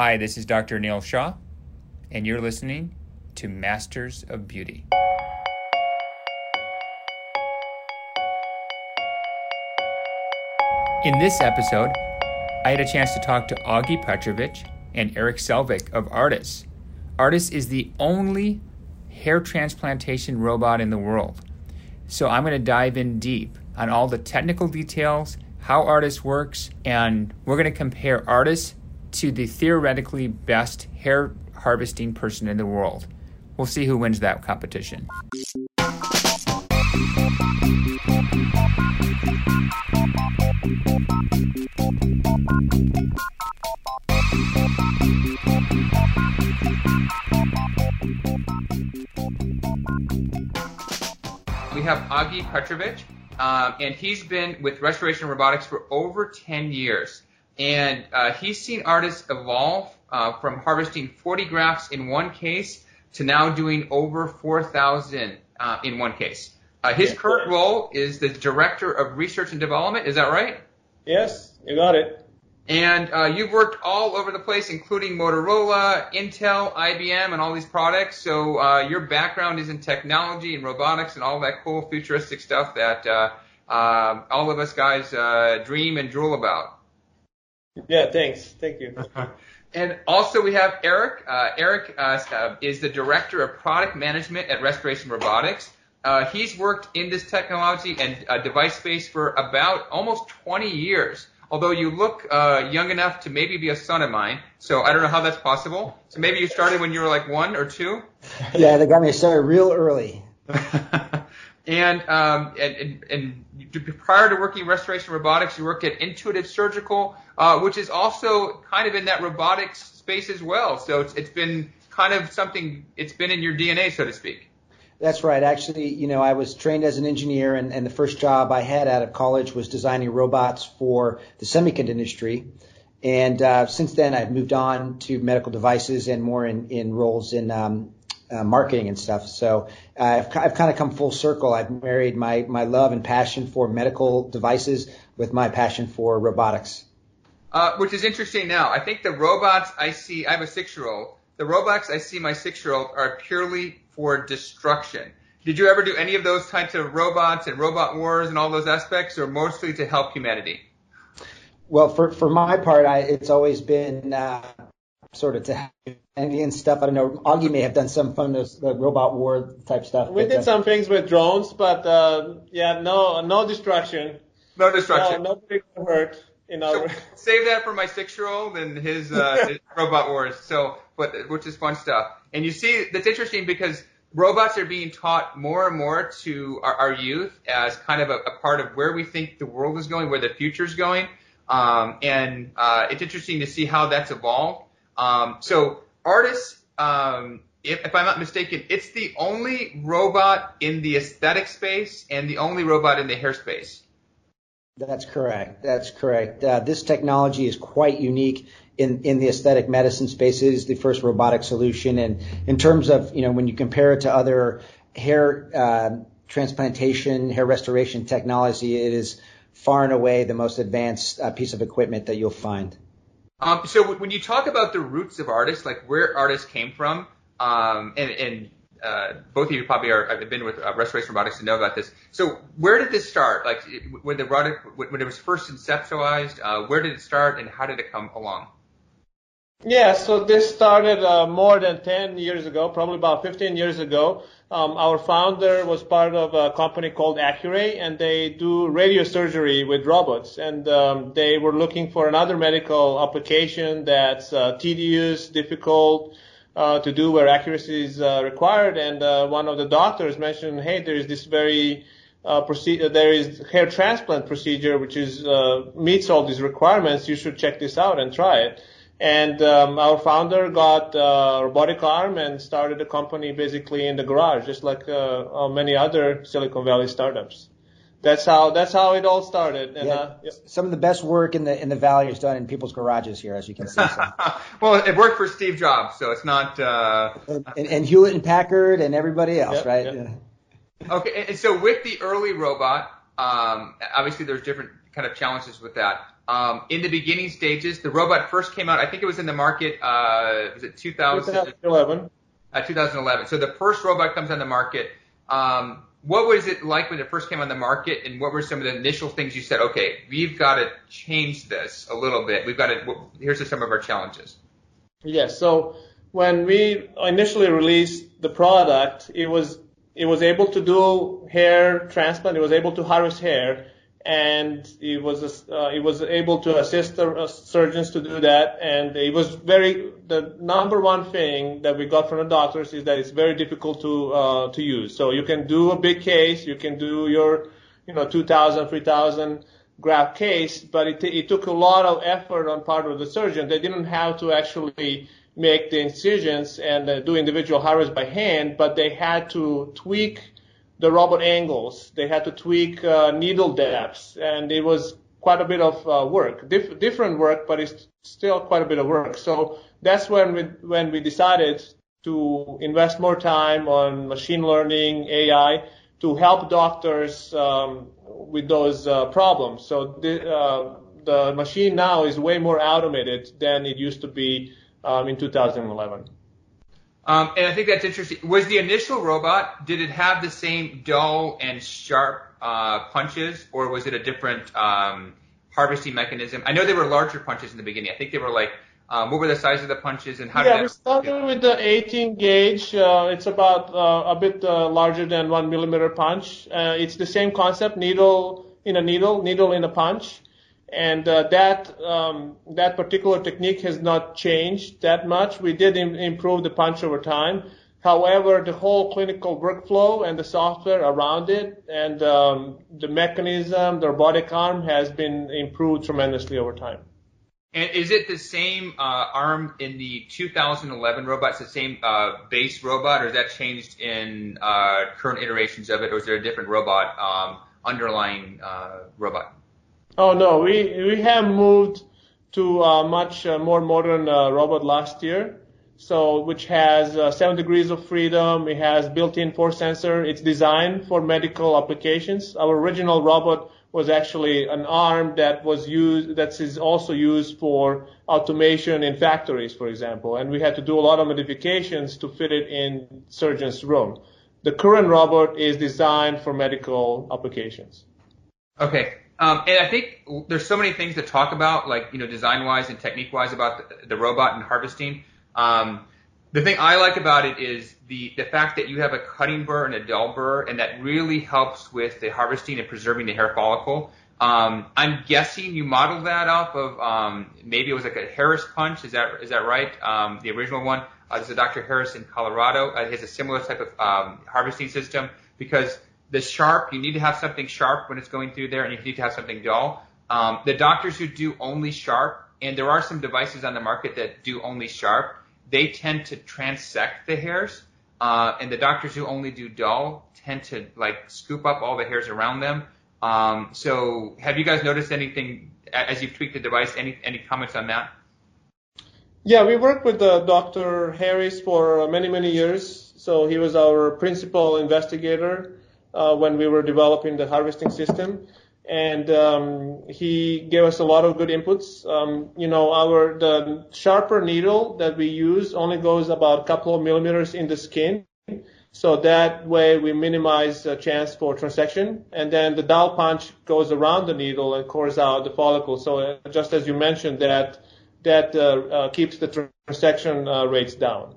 Hi, this is Dr. Neil Shaw, and you're listening to Masters of Beauty. In this episode, I had a chance to talk to Augie Petrovic and Eric Selvik of ARTAS. ARTAS is the only hair transplantation robot in the world. So I'm going to dive in deep on all the technical details, how ARTAS works, and we're going to compare ARTAS to the theoretically best hair harvesting person in the world. We'll see who wins that competition. We have Augie Petrovic, and he's been with Restoration Robotics for over 10 years. And he's seen ARTAS evolve from harvesting 40 grafts in one case to now doing over 4,000 in one case. His current role is the Director of Research and Development. Is that right? Yes, you got it. And you've worked all over the place, including Motorola, Intel, IBM, and all these products. So your background is in technology and robotics and all that cool futuristic stuff that all of us guys dream and drool about. Yeah, thanks. Thank you. And also we have Eric. Eric is the Director of Product Management at Restoration Robotics. He's worked in this technology and device space for about almost 20 years, although you look young enough to maybe be a son of mine, so I don't know how that's possible. So maybe you started when you were like 1 or 2? Yeah, they got me started real early. And prior to working Restoration Robotics, you worked at Intuitive Surgical, which is also kind of in that robotics space as well. So it's been kind of something, it's been in your DNA, so to speak. That's right. Actually, you know, I was trained as an engineer, and the first job I had out of college was designing robots for the semiconductor industry. And since then, I've moved on to medical devices and more in roles in marketing and stuff. So I've kind of come full circle. I've married my love and passion for medical devices with my passion for robotics. Which is interesting now. I think the robots I see, I have a 6-year-old. The robots I see my 6-year-old are purely for destruction. Did you ever do any of those types of robots and robot wars and all those aspects, or mostly to help humanity? Well, for my part, it's always been sort of to help and stuff. I don't know. Augie may have done some fun robot war type stuff. We did some things with drones, but no destruction. No destruction. No big hurt. You know. So save that for my 6-year-old and his robot wars. So, which is fun stuff. And you see, that's interesting because robots are being taught more and more to our youth as kind of a part of where we think the world is going, where the future is going. It's interesting to see how that's evolved. So ARTAS, if I'm not mistaken, it's the only robot in the aesthetic space and the only robot in the hair space. That's correct. That's correct. This technology is quite unique in the aesthetic medicine space. It is the first robotic solution. And in terms of, you know, when you compare it to other hair transplantation, hair restoration technology, it is far and away the most advanced piece of equipment that you'll find. So when you talk about the roots of ARTAS, like where ARTAS came from, both of you probably have been with Restoration Robotics to know about this. So where did this start? Like when it was first conceptualized, where did it start and how did it come along? Yeah, so this started more than 10 years ago, probably about 15 years ago. Our founder was part of a company called Accuray, and they do radiosurgery with robots. And they were looking for another medical application that's tedious, difficult to do, where accuracy is required. And one of the doctors mentioned, hey, there is this very there is hair transplant procedure which is meets all these requirements. You should check this out and try it. And our founder got a robotic arm and started a company basically in the garage, just like many other Silicon Valley startups. That's how it all started. And, yeah. Some of the best work in the valley is done in people's garages here, as you can see. So. Well, it worked for Steve Jobs, so it's not. And Hewlett and Packard and everybody else, right? Yep. Yeah. Okay, and so with the early robot, obviously there's different kind of challenges with that. in the beginning stages. The robot first came out, I think it was in the market, was it 2011? 2011. So the first robot comes on the market. What was it like when it first came on the market, and what were some of the initial things you said, okay, we've got to change this a little bit. We've got to, here's some of our challenges. Yes. So when we initially released the product, it was able to do hair transplant. It was able to harvest hair, and it was able to assist the surgeons to do that. And it was the number one thing that we got from the doctors is that it's very difficult to use. So you can do a big case, you can do your 2,000, 3,000 graft case, but it took a lot of effort on part of the surgeon. They didn't have to actually make the incisions and do individual harvest by hand, but they had to tweak the robot angles. They had to tweak needle depths, and it was quite a bit of work, different work, but it's still quite a bit of work. So that's when we decided to invest more time on machine learning, AI, to help doctors with those problems. So the machine now is way more automated than it used to be in 2011. And I think that's interesting. Was the initial robot, did it have the same dull and sharp punches, or was it a different harvesting mechanism? I know they were larger punches in the beginning. I think they were like, what were the size of the punches, and how did that? Yeah, we started with the 18 gauge. It's about a bit larger than 1 millimeter punch. It's the same concept, needle in a punch. And that particular technique has not changed that much. We did improve the punch over time. However, the whole clinical workflow and the software around it and the mechanism, the robotic arm, has been improved tremendously over time. And is it the same arm in the 2011 robot? It's the same base robot, or has that changed in current iterations of it, or is there a different robot, underlying robot? Oh, no, we have moved to a much more modern robot last year, so which has 7 degrees of freedom. It has built-in force sensor. It's designed for medical applications. Our original robot was actually an arm that is also used for automation in factories, for example, and we had to do a lot of modifications to fit it in surgeon's room. The current robot is designed for medical applications. Okay. And I think there's so many things to talk about, like, design-wise and technique-wise about the robot and harvesting. The thing I like about it is the fact that you have a cutting burr and a dull burr, and that really helps with the harvesting and preserving the hair follicle. I'm guessing you modeled that off of, maybe it was like a Harris punch. Is that right? The original one. There's a Dr. Harris in Colorado. He has a similar type of harvesting system, because the sharp, you need to have something sharp when it's going through there, and you need to have something dull. The doctors who do only sharp, and there are some devices on the market that do only sharp, they tend to transect the hairs, and the doctors who only do dull tend to like scoop up all the hairs around them. So have you guys noticed anything as you've tweaked the device? Any comments on that? Yeah, we worked with Dr. Harris for many, many years. So he was our principal investigator when we were developing the harvesting system, and he gave us a lot of good inputs. The sharper needle that we use only goes about a couple of millimeters in the skin, so that way we minimize the chance for transection. And then the dull punch goes around the needle and cores out the follicle. So just as you mentioned, that keeps the transection rates down.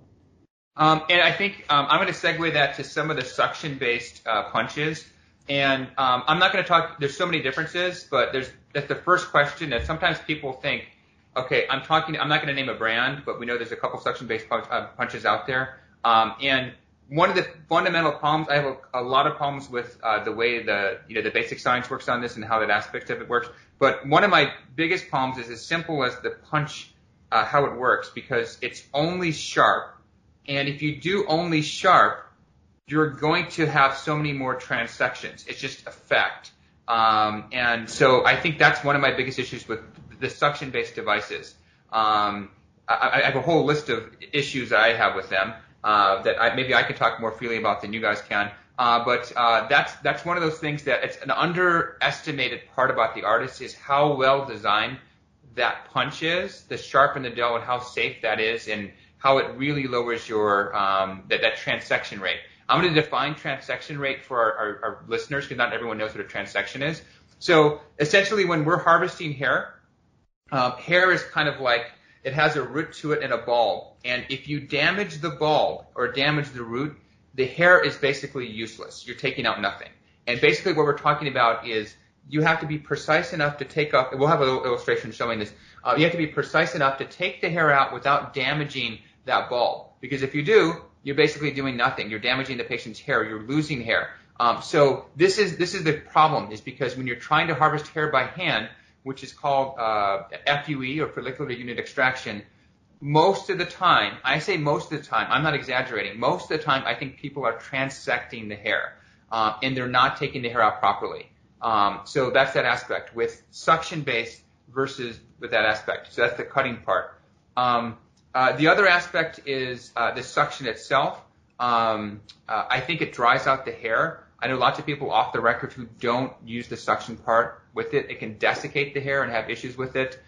And I think I'm going to segue that to some of the suction-based punches. And I'm not going to talk – there's so many differences, but that's the first question that sometimes people think, okay, I'm not going to name a brand, but we know there's a couple suction-based punches out there. And one of the fundamental problems – I have a lot of problems with the way the basic science works on this and how that aspect of it works. But one of my biggest problems is as simple as the punch, how it works, because it's only sharp. And if you do only sharp, you're going to have so many more transections. It's just a fact. And so I think that's one of my biggest issues with the suction-based devices. I have a whole list of issues that I have with them that maybe I could talk more freely about than you guys can. But that's one of those things that it's an underestimated part about the ARTAS is how well designed that punch is, the sharp and the dull, and how safe that is, and how it really lowers your that transection rate. I'm going to define transection rate for our listeners, because not everyone knows what a transection is. So essentially, when we're harvesting hair, hair is kind of like, it has a root to it and a bulb. And if you damage the bulb or damage the root, the hair is basically useless. You're taking out nothing. And basically what we're talking about is you have to be precise enough to take off, and we'll have an illustration showing this, you have to be precise enough to take the hair out without damaging that bulb. Because if you do, you're basically doing nothing. You're damaging the patient's hair. You're losing hair. So this is the problem, is because when you're trying to harvest hair by hand, which is called FUE, or follicular unit extraction, most of the time, I say most of the time, I'm not exaggerating, most of the time I think people are transecting the hair and they're not taking the hair out properly. So that's that aspect with suction-based versus with that aspect. So that's the cutting part. The other aspect is the suction itself. I think it dries out the hair. I know lots of people off the record who don't use the suction part with it. It can desiccate the hair and have issues with it.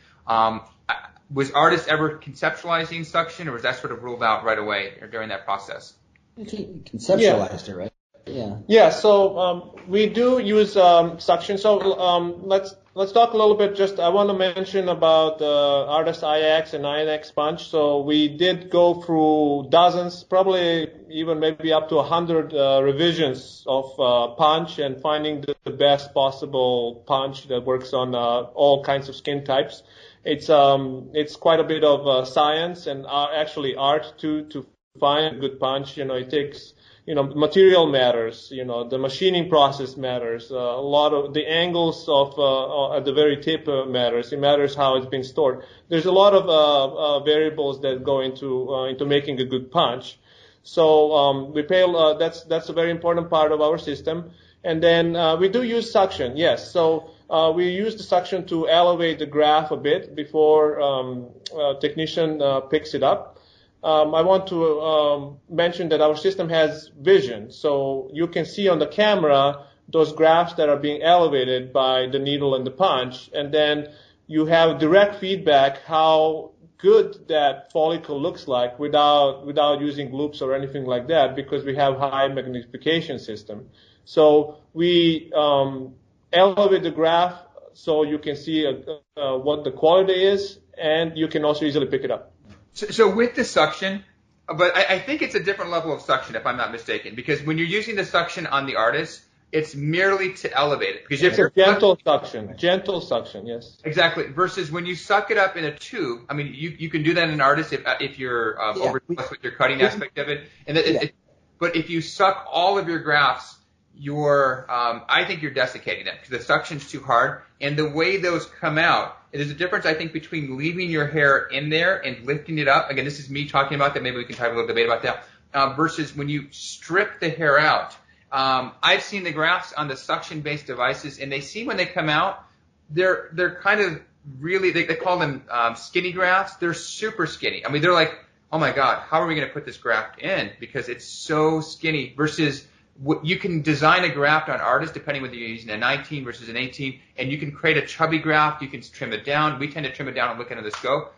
Was ARTAS ever conceptualizing suction, or was that sort of ruled out right away or during that process? Conceptualized it, right? Yeah. Yeah. So we do use suction. So let's talk a little bit. Just I want to mention about ARTAS IX and INX sponge. So we did go through dozens, probably even maybe up to 100 revisions of punch, and finding the best possible punch that works on all kinds of skin types. It's quite a bit of science and actually art to find a good punch. You know, it takes, you know, material matters, you know, the machining process matters, a lot of the angles of at the very tip matters. It matters how it's been stored. There's a lot of variables that go into making a good punch. So we pay that's a very important part of our system. And then we do use suction, yes. So we use the suction to elevate the graph a bit before a technician picks it up. I want to mention that our system has vision, so you can see on the camera those graphs that are being elevated by the needle and the punch, and then you have direct feedback how good that follicle looks like without using loops or anything like that, because we have high magnification system. So we elevate the graph so you can see what the quality is, and you can also easily pick it up. So with the suction, but I think it's a different level of suction, if I'm not mistaken, because when you're using the suction on the ARTAS, it's merely to elevate it. Because you have to gentle suction, yes. Exactly. Versus when you suck it up in a tube, I mean, you can do that in an ARTAS if you're overdressed with your cutting aspect of it. And but if you suck all of your grafts, I think you're desiccating them because the suction's too hard. And the way those come out, there's a difference, I think, between leaving your hair in there and lifting it up. Again, this is me talking about that. Maybe we can have a little debate about that. Versus when you strip the hair out. I've seen the graphs on the suction-based devices, and they see when they come out, they're kind of really, they call them skinny grafts. They're super skinny. I mean, they're like, oh, my God, how are we going to put this graft in? Because it's so skinny versus... You can design a graft on ARTAS depending whether you're using a 19 versus an 18, and you can create a chubby graft. You can trim it down. We tend to trim it down and look into the scope.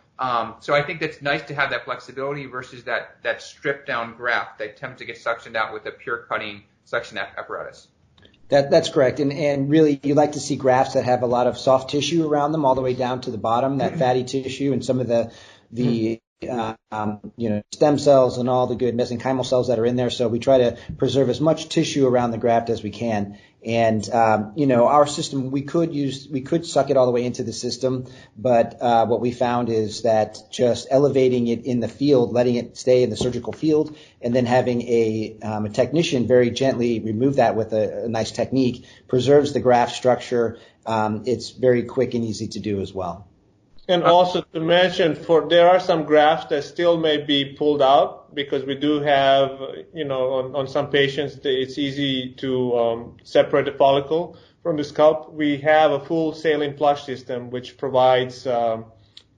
So I think that's nice to have that flexibility versus that stripped down graft that tends to get suctioned out with a pure cutting suction apparatus. That's correct, and really you like to see grafts that have a lot of soft tissue around them all the way down to the bottom, that fatty tissue and some of the stem cells and all the good mesenchymal cells that are in there. So we try to preserve as much tissue around the graft as we can. And our system, we could suck it all the way into the system, but what we found is that just elevating it in the field, letting it stay in the surgical field, and then having a technician very gently remove that with a nice technique preserves the graft structure. It's very quick and easy to do as well. And also to mention, there are some grafts that still may be pulled out because we do have, on some patients, it's easy to separate the follicle from the scalp. We have a full saline flush system which provides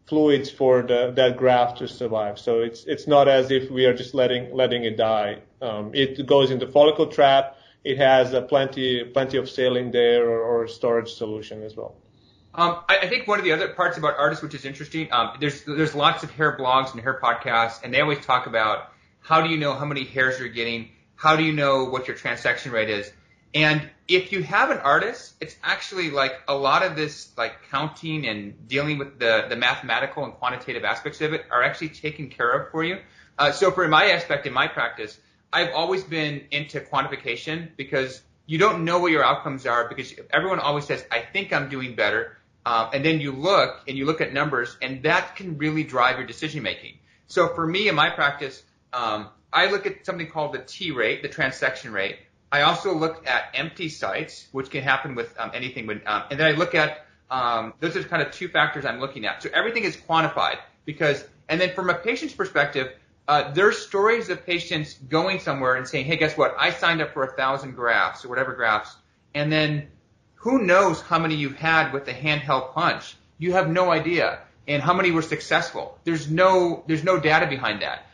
fluids for that graft to survive. So it's not as if we are just letting it die. It goes into follicle trap. It has plenty of saline there or storage solution as well. I think one of the other parts about ARTAS, which is interesting, there's lots of hair blogs and hair podcasts, and they always talk about how do you know how many hairs you're getting, how do you know what your transaction rate is. And if you have an ARTAS, it's actually like a lot of this like counting and dealing with the mathematical and quantitative aspects of it are actually taken care of for you. So for my aspect in my practice, I've always been into quantification because you don't know what your outcomes are because everyone always says, I think I'm doing better. And then you look at numbers, and that can really drive your decision making. So for me in my practice, I look at something called the T-rate, the transaction rate. I also look at empty sites, which can happen with anything. And then I look at those are kind of two factors I'm looking at. So everything is quantified because – and then from a patient's perspective, there's stories of patients going somewhere and saying, hey, guess what? I signed up for 1,000 grafts or whatever grafts. And then who knows how many you've had with the handheld punch? You have no idea. And how many were successful? There's no data behind that.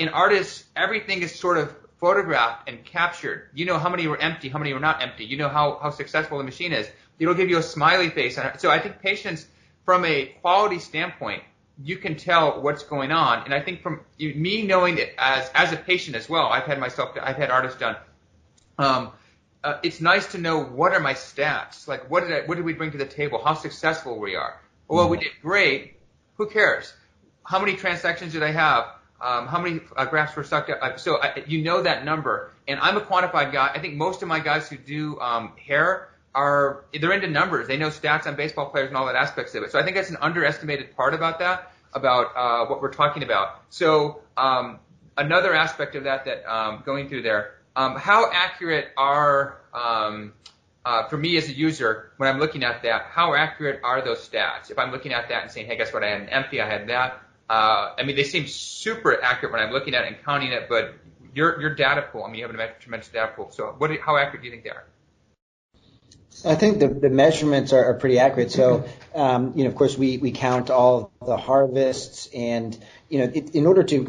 In ARTAS, everything is sort of photographed and captured. You know how many were empty, how many were not empty. You know how successful the machine is. It'll give you a smiley face. So I think patients, from a quality standpoint, you can tell what's going on. And I think from me knowing it as a patient as well, I've had ARTAS done. It's nice to know what are my stats. Like what did we bring to the table? How successful we are? Well, we did great. Who cares? How many transactions did I have? How many graphs were sucked up? You know that number. And I'm a quantified guy. I think most of my guys who do hair they're into numbers. They know stats on baseball players and all that aspects of it. So I think that's an underestimated part about that, about what we're talking about. So another aspect of that going through there, how accurate are for me as a user when I'm looking at that, how accurate are those stats? If I'm looking at that and saying, hey, guess what? I had an empty. I had that. They seem super accurate when I'm looking at it and counting it, but your data pool, you have a tremendous data pool. So how accurate do you think they are? I think the measurements are pretty accurate. So, of course, we count all the harvests and, in order to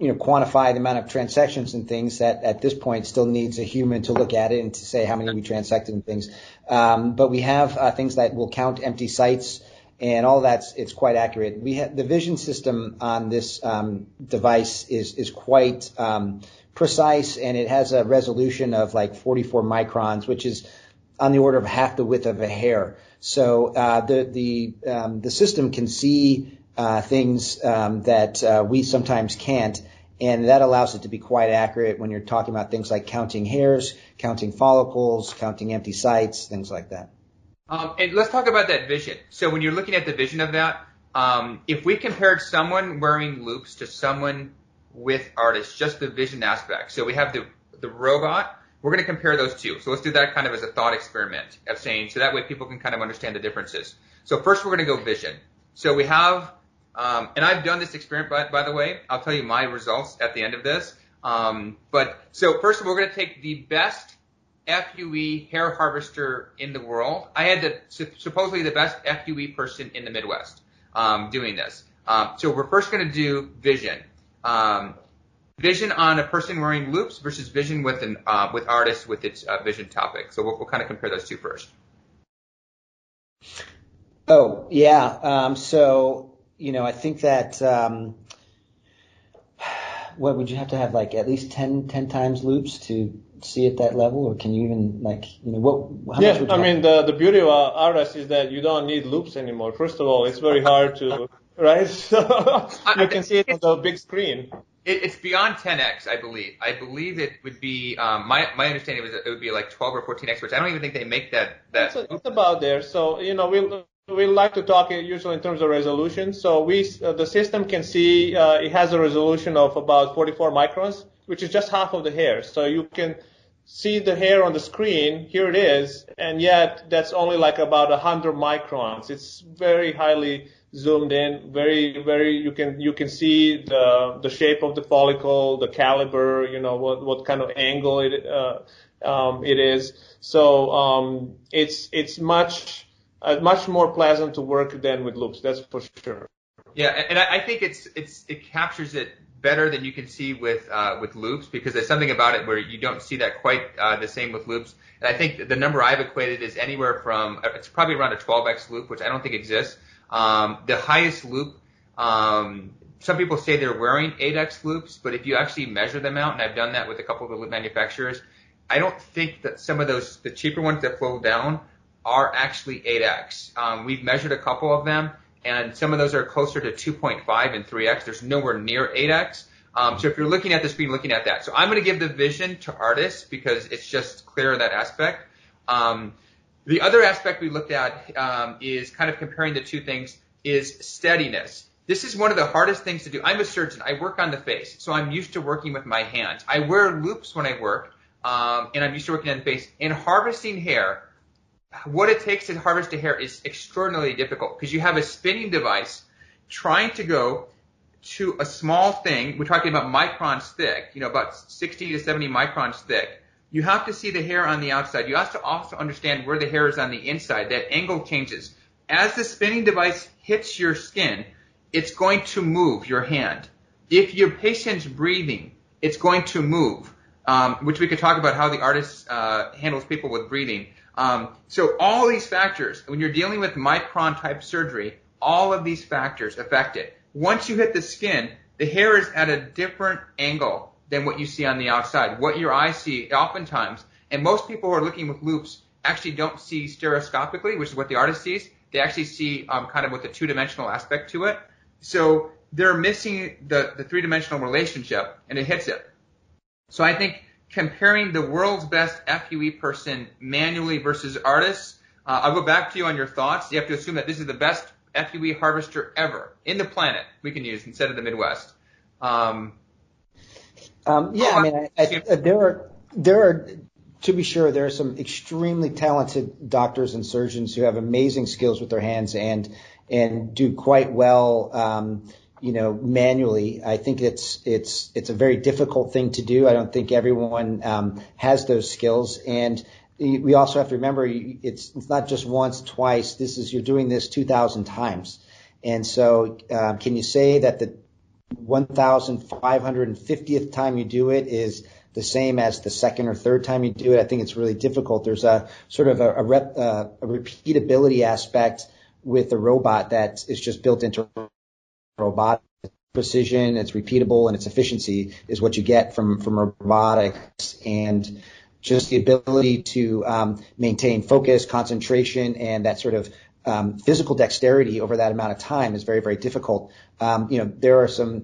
quantify the amount of transactions and things that at this point still needs a human to look at it and to say how many we transacted and things. But we have things that will count empty sites. And all that's, it's quite accurate. We have the vision system on this device is quite precise, and it has a resolution of like 44 microns, which is on the order of half the width of a hair. So the system can see things that we sometimes can't, and that allows it to be quite accurate when you're talking about things like counting hairs, counting follicles, counting empty sites, things like that. And let's talk about that vision. So when you're looking at the vision of that, if we compared someone wearing loops to someone with ARTAS, just the vision aspect. So we have the robot. We're going to compare those two. So let's do that kind of as a thought experiment of saying, so that way people can kind of understand the differences. So first we're going to go vision. So we have, and I've done this experiment, by the way. I'll tell you my results at the end of this. So first of all, we're going to take the best FUE hair harvester in the world. I had supposedly the best FUE person in the Midwest doing this. So we're first going to do vision. Vision on a person wearing loops versus vision with ARTAS with its vision topic. So we'll kind of compare those two first. Oh, yeah. I think that what would you have to have, like at least 10 times loops to see at that level, or can you even how much would you the beauty of ARTAS is that you don't need loops anymore. First of all, it's very hard to right? So you can see it on the big screen. It's beyond 10x, I believe. I believe it would be my understanding was that it would be like 12 or 14x, which I don't even think they make that. It's about there. So we like to talk usually in terms of resolution. So the system can see it has a resolution of about 44 microns, which is just half of the hair. So you can see the hair on the screen, here it is, and yet that's only like about 100 microns. It's very highly zoomed in, very, very, you can see the shape of the follicle, the caliber, what kind of angle it is. So, it's much more pleasant to work than with loops, that's for sure. Yeah, and I think it captures it better than you can see with loops, because there's something about it where you don't see that quite the same with loops. And I think the number I've equated is anywhere from, it's probably around a 12x loop, which I don't think exists. The highest loop, some people say they're wearing 8x loops, but if you actually measure them out, and I've done that with a couple of the loop manufacturers, I don't think that some of those, the cheaper ones that flow down, are actually 8x. We've measured a couple of them, and some of those are closer to 2.5 and 3x. There's nowhere near 8x. So if you're looking at the screen, looking at that. So I'm going to give the vision to ARTAS because it's just clear in that aspect. The other aspect we looked at is kind of comparing the two things is steadiness. This is one of the hardest things to do. I'm a surgeon. I work on the face, so I'm used to working with my hands. I wear loops when I work, and I'm used to working on the face. In harvesting hair, what it takes to harvest a hair is extraordinarily difficult because you have a spinning device trying to go to a small thing. We're talking about microns thick, you know, about 60 to 70 microns thick. You have to see the hair on the outside. You have to also understand where the hair is on the inside. That angle changes. As the spinning device hits your skin, it's going to move your hand. If your patient's breathing, it's going to move, which we could talk about how the ARTAS handles people with breathing. So all these factors, when you're dealing with micron-type surgery, all of these factors affect it. Once you hit the skin, the hair is at a different angle than what you see on the outside, what your eyes see oftentimes. And most people who are looking with loops actually don't see stereoscopically, which is what the ARTAS sees. They actually see kind of with a two-dimensional aspect to it. So they're missing the three-dimensional relationship, and it hits it. So I think comparing the world's best FUE person manually versus ARTAS, I'll go back to you on your thoughts. You have to assume that this is the best FUE harvester ever in the planet we can use instead of the Midwest. There are, to be sure, there are some extremely talented doctors and surgeons who have amazing skills with their hands and do quite well, manually. I think it's a very difficult thing to do. I don't think everyone has those skills. And we also have to remember it's not just once, twice. You're doing this 2,000 times. And so can you say that the 1,550th time you do it is the same as the second or third time you do it? I think it's really difficult. There's a sort of a repeatability aspect with the robot that is just built into robotic precision. It's repeatable, and its efficiency is what you get from robotics, and just the ability to maintain focus, concentration, and that sort of physical dexterity over that amount of time is very, very difficult. There are some,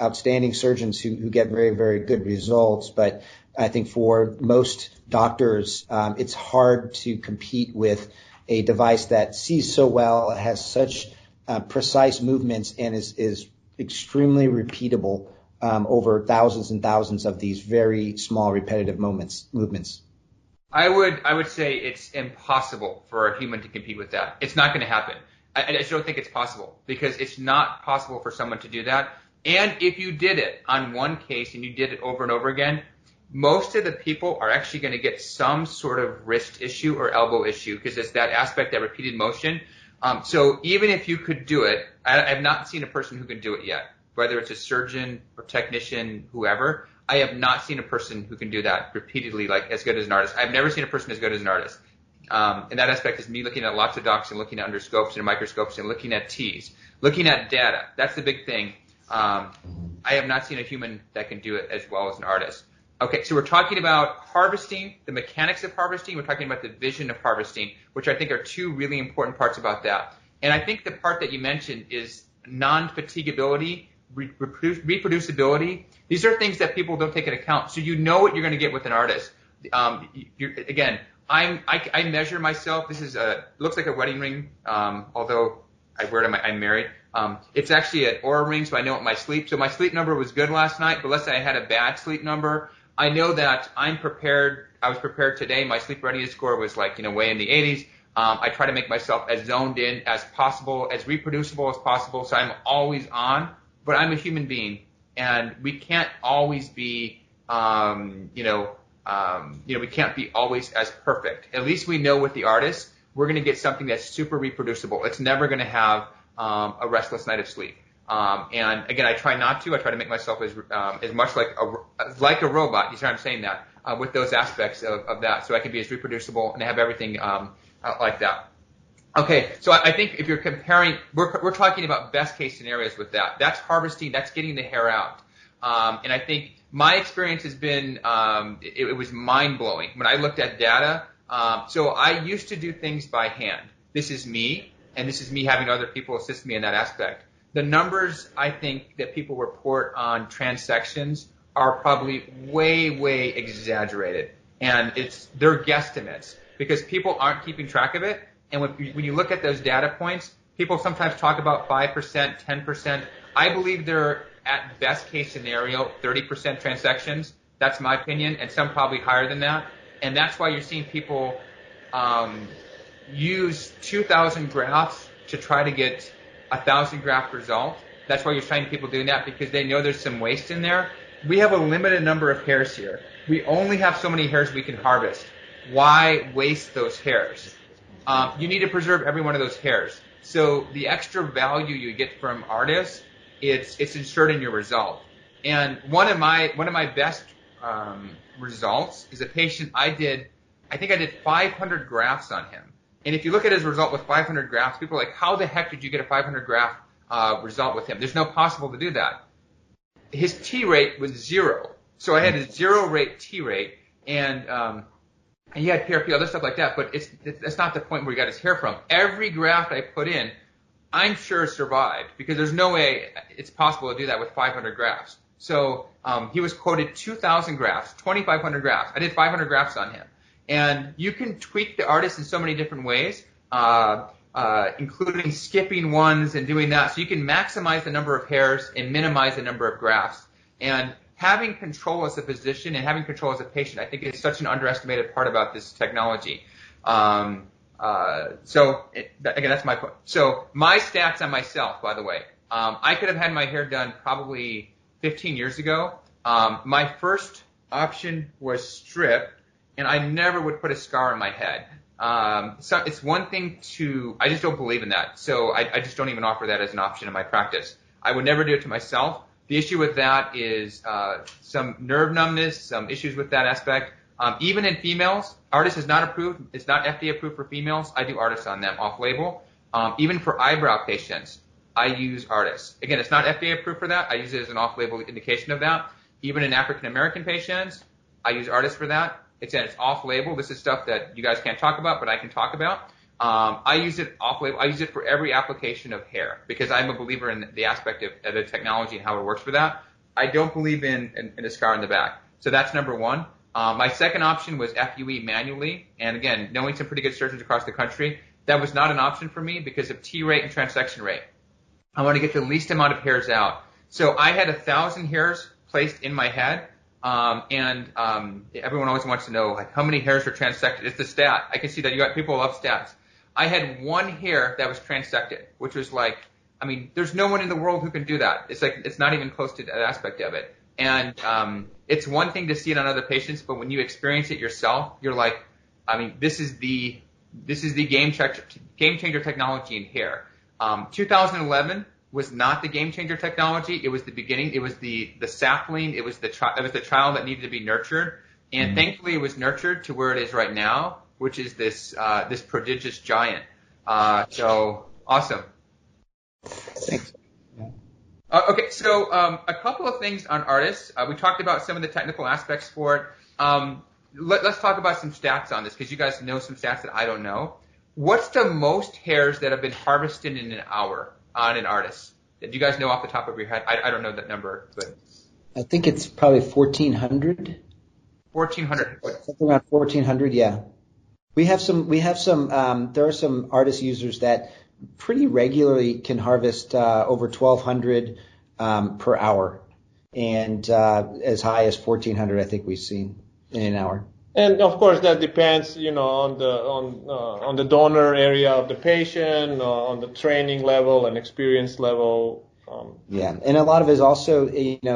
outstanding surgeons who get very, very good results, but I think for most doctors, it's hard to compete with a device that sees so well, has such precise movements, and is extremely repeatable over thousands and thousands of these very small repetitive movements. I would say it's impossible for a human to compete with that. It's not going to happen. I just don't think it's possible, because it's not possible for someone to do that. And if you did it on one case and you did it over and over again, most of the people are actually going to get some sort of wrist issue or elbow issue, because it's that aspect, that repeated motion. So even if you could do it, I have not seen a person who can do it yet, whether it's a surgeon or technician, whoever. I have not seen a person who can do that repeatedly, like as good as an ARTAS. I've never seen a person as good as an ARTAS. And that aspect is me looking at lots of docs and looking at underscopes and microscopes and looking at T's, looking at data. That's the big thing. I have not seen a human that can do it as well as an ARTAS. Okay, so we're talking about harvesting, the mechanics of harvesting. We're talking about the vision of harvesting, which I think are two really important parts about that. And I think the part that you mentioned is non-fatigability, reproducibility. These are things that people don't take into account. So you know what you're going to get with an ARTAS. I measure myself. This is looks like a wedding ring, although I wear it. I'm married. It's actually an Oura ring, so I know what my sleep. So my sleep number was good last night, but let's say I had a bad sleep number. I know that I'm prepared. I was prepared today. My sleep readiness score was way in the 80s. I try to make myself as zoned in as possible, as reproducible as possible, so I'm always on. But I'm a human being, and we can't always be, we can't be always as perfect. At least we know with the ARTAS, we're going to get something that's super reproducible. It's never going to have a restless night of sleep. And again, I try not to. I try to make myself as much like a robot. You see, I'm saying that with those aspects of that, so I can be as reproducible and have everything like that. Okay, so I think if you're comparing, we're talking about best case scenarios with that. That's harvesting. That's getting the hair out. And I think my experience has been it was mind blowing when I looked at data. So I used to do things by hand. This is me, and this is me having other people assist me in that aspect. The numbers, I think, that people report on transections are probably way, way exaggerated. And they're guesstimates because people aren't keeping track of it. And when you look at those data points, people sometimes talk about 5%, 10%. I believe they're at best case scenario, 30% transections. That's my opinion. And some probably higher than that. And that's why you're seeing people use 2,000 graphs to try to get 1,000 graph result. That's why you're seeing people doing that, because they know there's some waste in there. We have a limited number of hairs here. We only have so many hairs we can harvest. Why waste those hairs? You need to preserve every one of those hairs. So the extra value you get from ARTAS, it's inserted in your result. And one of my best results is a patient I think I did 500 graphs on him. And if you look at his result with 500 graphs, people are like, how the heck did you get a 500 graph result with him? There's no possible to do that. His T-rate was 0. So I had a 0 rate T-rate, and he had PRP, other stuff like that, but that's not the point where he got his hair from. Every graft I put in, I'm sure survived, because there's no way it's possible to do that with 500 grafts. So he was quoted 2,000 grafts, 2,500 grafts. I did 500 grafts on him. And you can tweak the ARTAS in so many different ways, including skipping ones and doing that. So you can maximize the number of hairs and minimize the number of grafts. And having control as a physician and having control as a patient, I think, is such an underestimated part about this technology. Again, that's my point. So my stats on myself, by the way, I could have had my hair done probably 15 years ago. My first option was strip. And I never would put a scar on my head. So it's one thing I just don't believe in that. So I just don't even offer that as an option in my practice. I would never do it to myself. The issue with that is some nerve numbness, some issues with that aspect. Even in females, ARTAS is not approved. It's not FDA approved for females. I do ARTAS on them off-label. Even for eyebrow patients, I use ARTAS. Again, it's not FDA approved for that. I use it as an off-label indication of that. Even in African-American patients, I use ARTAS for that. It's off-label. This is stuff that you guys can't talk about, but I can talk about. I use it off-label. I use it for every application of hair because I'm a believer in the aspect of the technology and how it works for that. I don't believe in a scar on the back. So that's number one. My second option was FUE manually. And, again, knowing some pretty good surgeons across the country, that was not an option for me because of T-rate and transection rate. I want to get the least amount of hairs out. So I had 1,000 hairs placed in my head. Everyone always wants to know, like, how many hairs are transected. It's the stat. I can see that you got people love stats. I had one hair that was transected, which was like, I mean, there's no one in the world who can do that. It's like, it's not even close to that aspect of it. And, it's one thing to see it on other patients, but when you experience it yourself, you're like, I mean, this is the game changer technology in hair. 2011, was not the game changer technology. It was the beginning. It was the sapling. It was the child that needed to be nurtured. And thankfully it was nurtured to where it is right now, which is this prodigious giant. So awesome. Thanks. Yeah. Okay. So, a couple of things on ARTAS. We talked about some of the technical aspects for it. Let's talk about some stats on this because you guys know some stats that I don't know. What's the most hairs that have been harvested in an hour? On an ARTAS. Do you guys know off the top of your head? I don't know that number, but I think it's probably 1,400. 1,400. Something around 1,400, yeah. We have some. There are some ARTAS users that pretty regularly can harvest over 1,200 per hour, and as high as 1,400, I think we've seen in an hour. And of course, that depends, on the donor area of the patient, on the training level and experience level. Yeah, and a lot of it is also,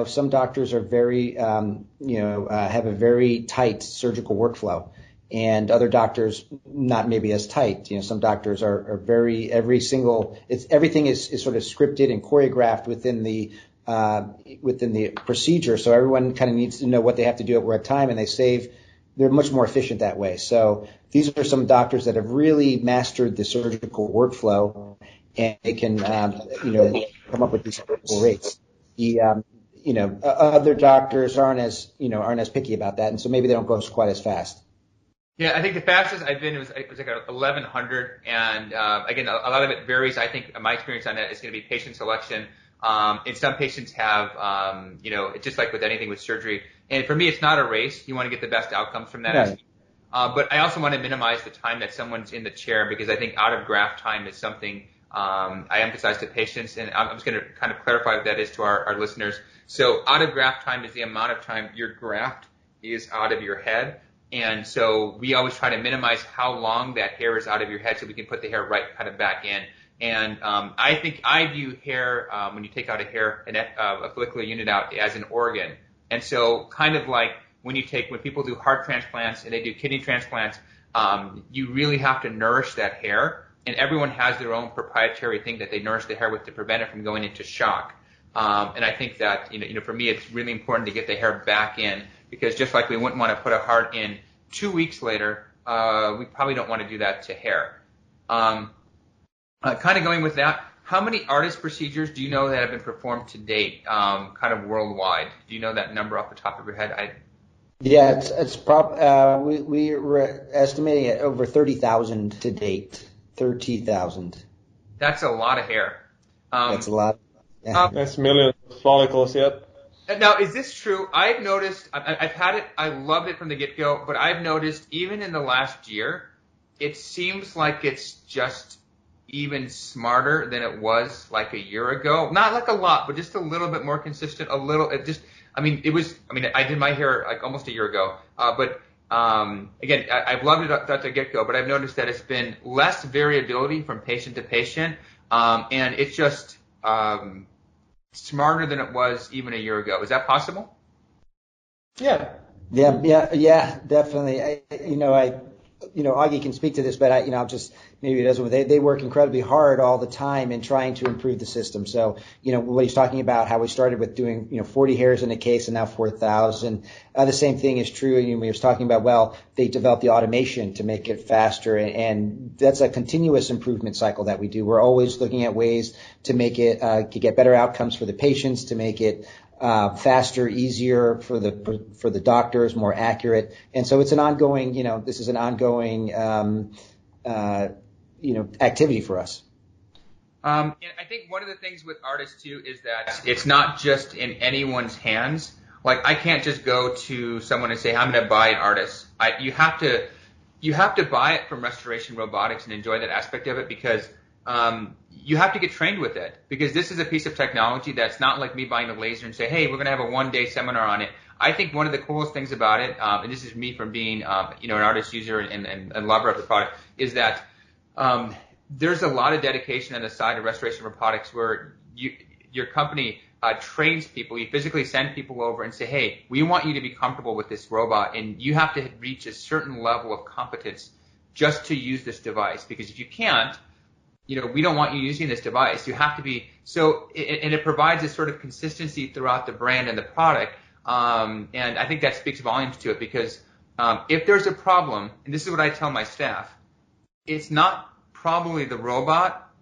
some doctors are very, have a very tight surgical workflow, and other doctors not maybe as tight. You know, some doctors are very, every single, it's everything is sort of scripted and choreographed within the procedure. So everyone kind of needs to know what they have to do at what time, and they're much more efficient that way. So these are some doctors that have really mastered the surgical workflow, and they can, come up with these surgical rates. Other doctors aren't as picky about that, and so maybe they don't go quite as fast. Yeah, I think the fastest I've been it was like 1,100, and again, a lot of it varies. I think my experience on that is going to be patient selection. And some patients have, it's just like with anything with surgery. And for me, it's not a race. You want to get the best outcomes from that. Right. But I also want to minimize the time that someone's in the chair, because I think out of graft time is something I emphasize to patients, and I'm just going to kind of clarify what that is to our listeners. So out of graft time is the amount of time your graft is out of your head. And so we always try to minimize how long that hair is out of your head, so we can put the hair right kind of back in. And I think I view hair, when you take out a hair, a follicular unit out, as an organ. And so kind of like when people do heart transplants and they do kidney transplants, you really have to nourish that hair. And everyone has their own proprietary thing that they nourish the hair with to prevent it from going into shock. And I think that, for me, it's really important to get the hair back in, because just like we wouldn't want to put a heart in 2 weeks later, we probably don't want to do that to hair. Kind of going with that, how many ARTAS procedures do you know that have been performed to date, kind of worldwide? Do you know that number off the top of your head? Yeah, it's probably we were estimating at over 30,000 to date. 30,000. That's a lot of hair. That's a lot. Yeah. That's millions of follicles. Yep. Now, is this true? I've noticed. I've had it. I loved it from the get-go. But I've noticed, even in the last year, it seems like it's just even smarter than it was like a year ago. Not like a lot, but just a little bit more consistent. I did my hair like almost a year ago. Again, I've loved it at the get-go, but I've noticed that it's been less variability from patient to patient. And it's just smarter than it was even a year ago. Is that possible? Yeah, definitely. Augie can speak to this, but maybe it doesn't. They work incredibly hard all the time in trying to improve the system. So, what he's talking about, how we started with doing, 40 hairs in a case and now 4,000. The same thing is true. We were talking about, they developed the automation to make it faster. And that's a continuous improvement cycle that we do. We're always looking at ways to make it, to get better outcomes for the patients, to make it, faster, easier for the doctors, more accurate. And so it's an ongoing, this is an ongoing, activity for us. And I think one of the things with ARTAS too is that it's not just in anyone's hands. Like, I can't just go to someone and say, I'm going to buy an ARTAS. You have to buy it from Restoration Robotics and enjoy that aspect of it, because you have to get trained with it, because this is a piece of technology that's not like me buying a laser and say, hey, we're going to have a one-day seminar on it. I think one of the coolest things about it, and this is me from being, an ARTAS user and lover of the product, is that there's a lot of dedication on the side of Restoration Robotics, where your company trains people. You physically send people over and say, hey, we want you to be comfortable with this robot, and you have to reach a certain level of competence just to use this device, because if you can't, we don't want you using this device. You have to be so, and it provides a sort of consistency throughout the brand and the product. And I think that speaks volumes to it, because if there's a problem, and this is what I tell my staff, it's not probably the robot,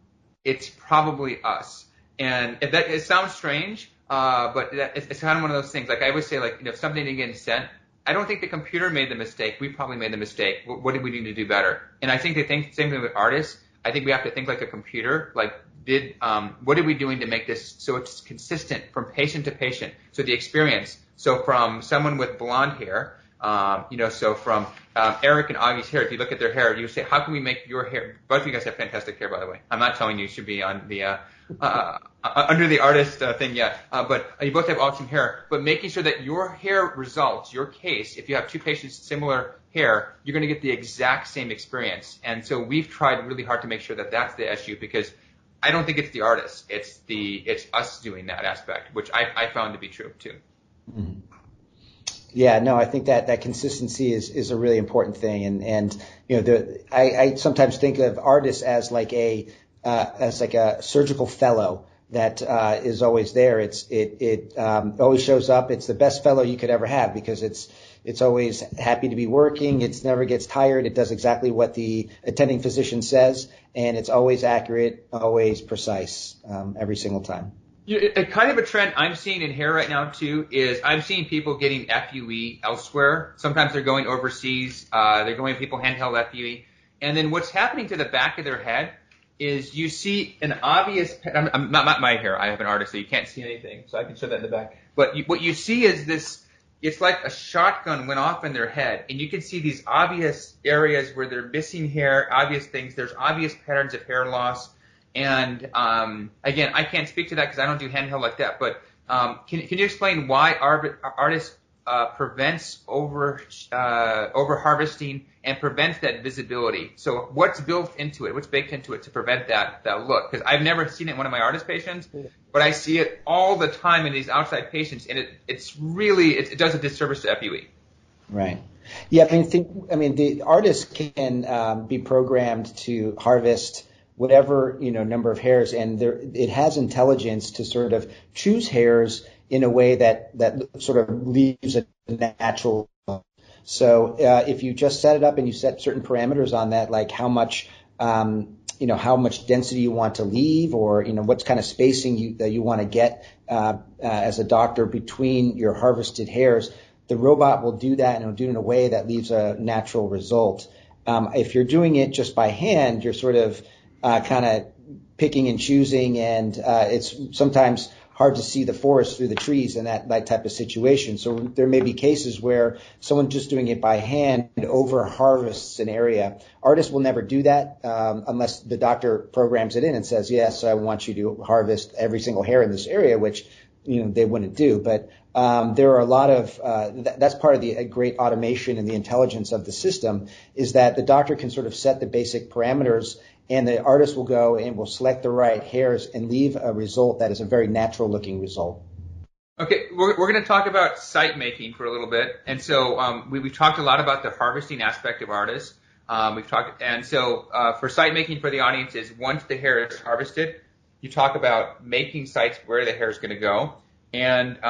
it's probably us. And it sounds strange, but it's kind of one of those things. Like, I always say, if something didn't get sent, I don't think the computer made the mistake. We probably made the mistake. What did we need to do better? And I think the same thing with ARTAS. I think we have to think like a computer. Like, what are we doing to make this so it's consistent from patient to patient? So the experience. So from someone with blonde hair, so from Eric and Augie's hair, if you look at their hair, you say, how can we make your hair? Both of you guys have fantastic hair, by the way. I'm not telling you should be on the under the ARTAS thing yet, but you both have awesome hair. But making sure that your hair results, your case, if you have two patients similar hair, you're going to get the exact same experience. And so we've tried really hard to make sure that that's the issue, because I don't think it's the ARTAS. It's us doing that aspect, which I found to be true too. Mm-hmm. Yeah, no, I think that consistency is a really important thing. And you know, I sometimes think of ARTAS as like a surgical fellow that is always there. It always shows up. It's the best fellow you could ever have because it's always happy to be working. It never gets tired. It does exactly what the attending physician says, and it's always accurate, always precise, every single time. A kind of a trend I'm seeing in hair right now too is I'm seeing people getting FUE elsewhere. Sometimes they're going overseas. They're going people handheld FUE, and then what's happening to the back of their head is you see an obvious. I'm not my hair. I have an ARTAS, so you can't see anything. So I can show that in the back. But what you see is this. It's like a shotgun went off in their head, and you can see these obvious areas where they're missing hair, obvious things. There's obvious patterns of hair loss. And again, I can't speak to that because I don't do handheld like that. But can you explain why ARTAS prevents over harvesting and prevents that visibility? So what's built into it? What's baked into it to prevent that look? Because I've never seen it in one of my ARTAS patients, but I see it all the time in these outside patients, and it really does a disservice to FUE. Right. Yeah. I mean, the ARTAS can be programmed to harvest whatever, you know, number of hairs, and it has intelligence to sort of choose hairs in a way that sort of leaves a natural. So if you just set it up and you set certain parameters on that, like how much density you want to leave, or you know what kind of spacing you want to get as a doctor between your harvested hairs, the robot will do that, and it'll do it in a way that leaves a natural result. If you're doing it just by hand, you're sort of kind of picking and choosing, and it's sometimes hard to see the forest through the trees in that type of situation. So there may be cases where someone just doing it by hand over harvests an area. ARTAS will never do that unless the doctor programs it in and says, yes, I want you to harvest every single hair in this area, which you know they wouldn't do. But there are a lot of that's part of the great automation and the intelligence of the system is that the doctor can sort of set the basic parameters, and the ARTAS will go and will select the right hairs and leave a result that is a very natural-looking result. Okay, we're going to talk about site making for a little bit, and so we've talked a lot about the harvesting aspect of ARTAS. For site making for the audience is once the hair is harvested, you talk about making sites where the hair is going to go, and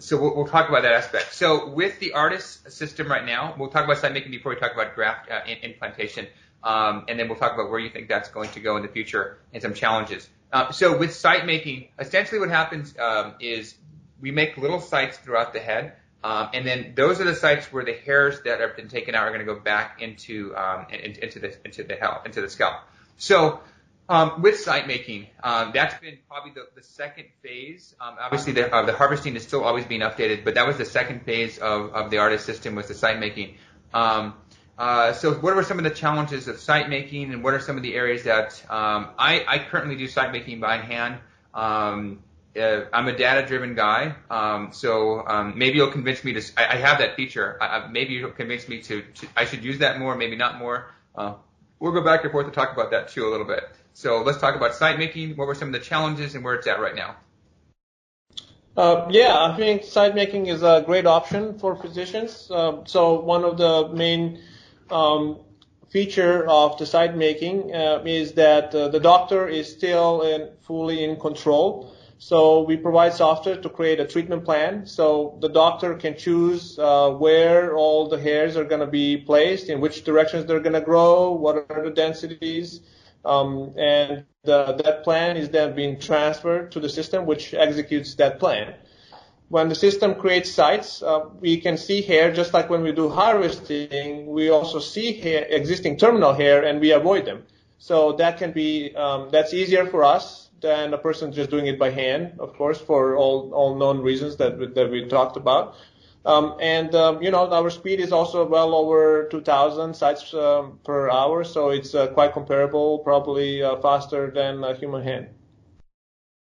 so we'll talk about that aspect. So with the ARTAS system right now, we'll talk about site making before we talk about graft implantation. And then we'll talk about where you think that's going to go in the future and some challenges. So with site making, essentially what happens is we make little sites throughout the head, and then those are the sites where the hairs that have been taken out are going to go back into the scalp. So with site making, that's been probably the second phase. Obviously, the harvesting is still always being updated, but that was the second phase of the ARTAS system was the site making. So what were some of the challenges of site making, and what are some of the areas that I currently do site making by hand? I'm a data-driven guy, so maybe you'll convince me to. I have that feature. Maybe you'll convince me to. I should use that more, maybe not more. We'll go back and forth and talk about that too a little bit. So let's talk about site making. What were some of the challenges and where it's at right now? I think site making is a great option for physicians. So one of the main feature of the site making is that the doctor is still fully in control. So we provide software to create a treatment plan. So the doctor can choose where all the hairs are going to be placed, in which directions they're going to grow, what are the densities, and that plan is then being transferred to the system, which executes that plan. When the system creates sites, we can see hair, just like when we do harvesting, we also see hair, existing terminal hair, and we avoid them. So that can be, that's easier for us than a person just doing it by hand, of course, for all known reasons that we talked about. Our speed is also well over 2,000 sites per hour, so it's quite comparable, probably faster than a human hand.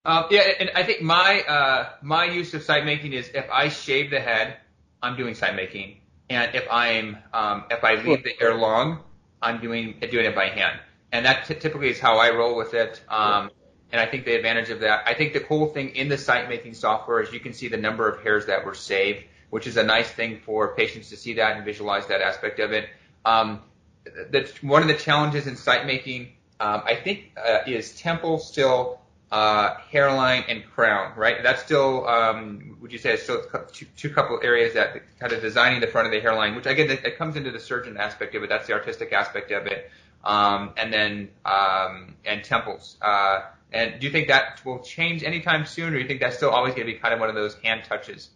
And I think my use of site making is if I shave the head, I'm doing site making, and if I leave the hair long, I'm doing it by hand, and that typically is how I roll with it. And I think the advantage of that, I think the cool thing in the site making software is you can see the number of hairs that were saved. which is a nice thing for patients to see that and visualize that aspect of it. One of the challenges in site making, I think is temple still, hairline and crown, right? That's still, would you say it's still two couple areas that kind of designing the front of the hairline, which again, that comes into the surgeon aspect of it. That's the artistic aspect of it. And temples. And do you think that will change anytime soon, or do you think that's still always going to be kind of one of those hand touches?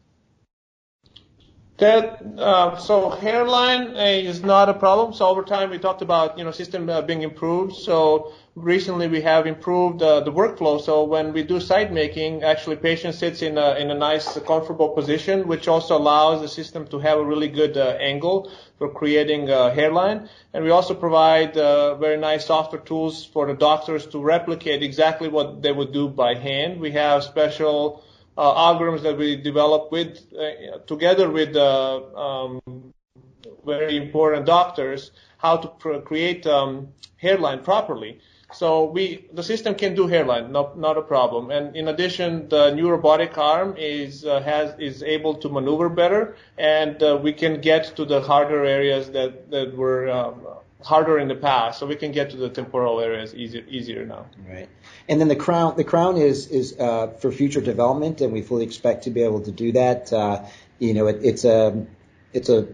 So hairline is not a problem. So over time we talked about, system being improved. So recently we have improved the workflow. So when we do site making, actually patient sits in a nice comfortable position, which also allows the system to have a really good angle for creating a hairline. And we also provide very nice software tools for the doctors to replicate exactly what they would do by hand. We have special algorithms that we develop with together with very important doctors, how to create hairline properly. So the system can do hairline, not a problem. And in addition, the new robotic arm is able to maneuver better, and we can get to the harder areas that were harder in the past, so we can get to the temporal areas easier now. Right, and then the crown is for future development, and we fully expect to be able to do that. It's a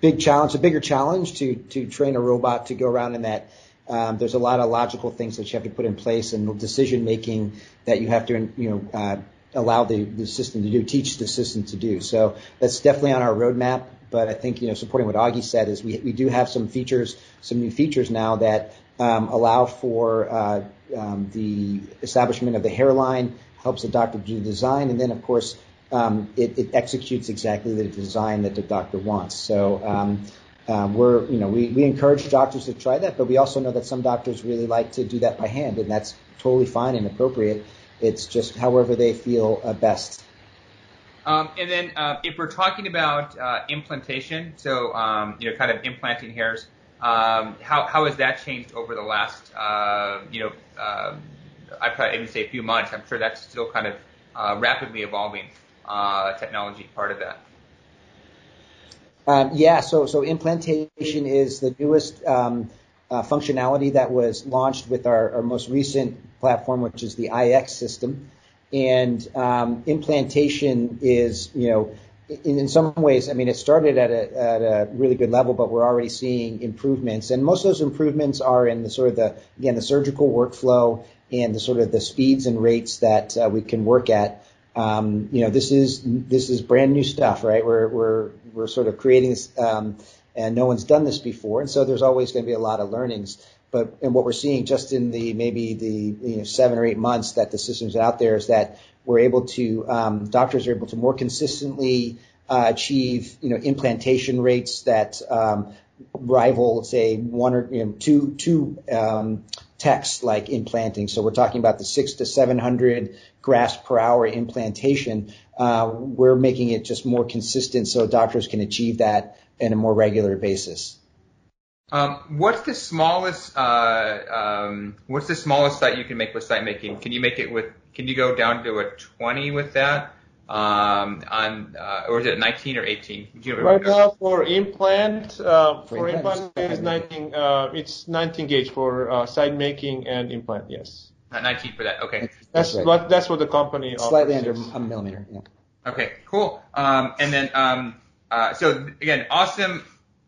big challenge, a bigger challenge to train a robot to go around in that. There's a lot of logical things that you have to put in place, and the decision making that you have to allow the system to do, teach the system to do. So that's definitely on our roadmap. But I think, supporting what Augie said is we do have some new features now that allow for the establishment of the hairline, helps the doctor do the design, and then, of course, it executes exactly the design that the doctor wants. So we encourage doctors to try that, but we also know that some doctors really like to do that by hand, and that's totally fine and appropriate. It's just however they feel best. And then if we're talking about implantation, so kind of implanting hairs, how has that changed over the last I'd probably even say a few months? I'm sure that's still kind of rapidly evolving technology part of that. So implantation is the newest functionality that was launched with our most recent platform, which is the iX system. And implantation is, in some ways, I mean, it started at a really good level, but we're already seeing improvements. And most of those improvements are in the sort of the surgical workflow and the sort of the speeds and rates that we can work at. This is brand new stuff, right? We're sort of creating this, and no one's done this before, and so there's always going to be a lot of learnings. But what we're seeing just in the 7 or 8 months that the system's out there is that we're able to doctors are able to more consistently achieve implantation rates that rival, say, one or two techs like implanting. So we're talking about the 600 to 700 grafts per hour implantation. We're making it just more consistent so doctors can achieve that on a more regular basis. What's the smallest site you can make with site making? Can you go down to a 20 with that? Or is it 19 or 18? Right now for implant is 19. It's 19 gauge for site making and implant. Yes. Not 19 for that. Okay. That's right. That's what the company offers. Slightly under a millimeter. Yeah. Okay. Cool. So again, awesome.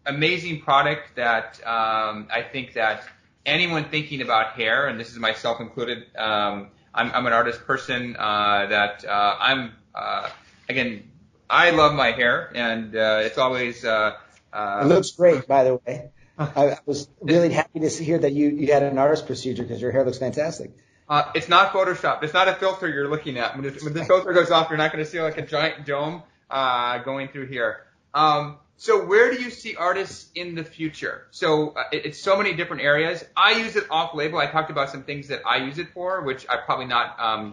Amazing product that I think that anyone thinking about hair, and this is myself included, I'm an artist person again, I love my hair, and it's always it looks great, by the way. I was really happy to hear that you had an artist procedure because your hair looks fantastic. It's not Photoshop. It's not a filter you're looking at. When the filter goes off, you're not going to see like a giant dome going through here. So where do you see artists in the future? So it's so many different areas. I use it off-label. I talked about some things that I use it for, which I probably not I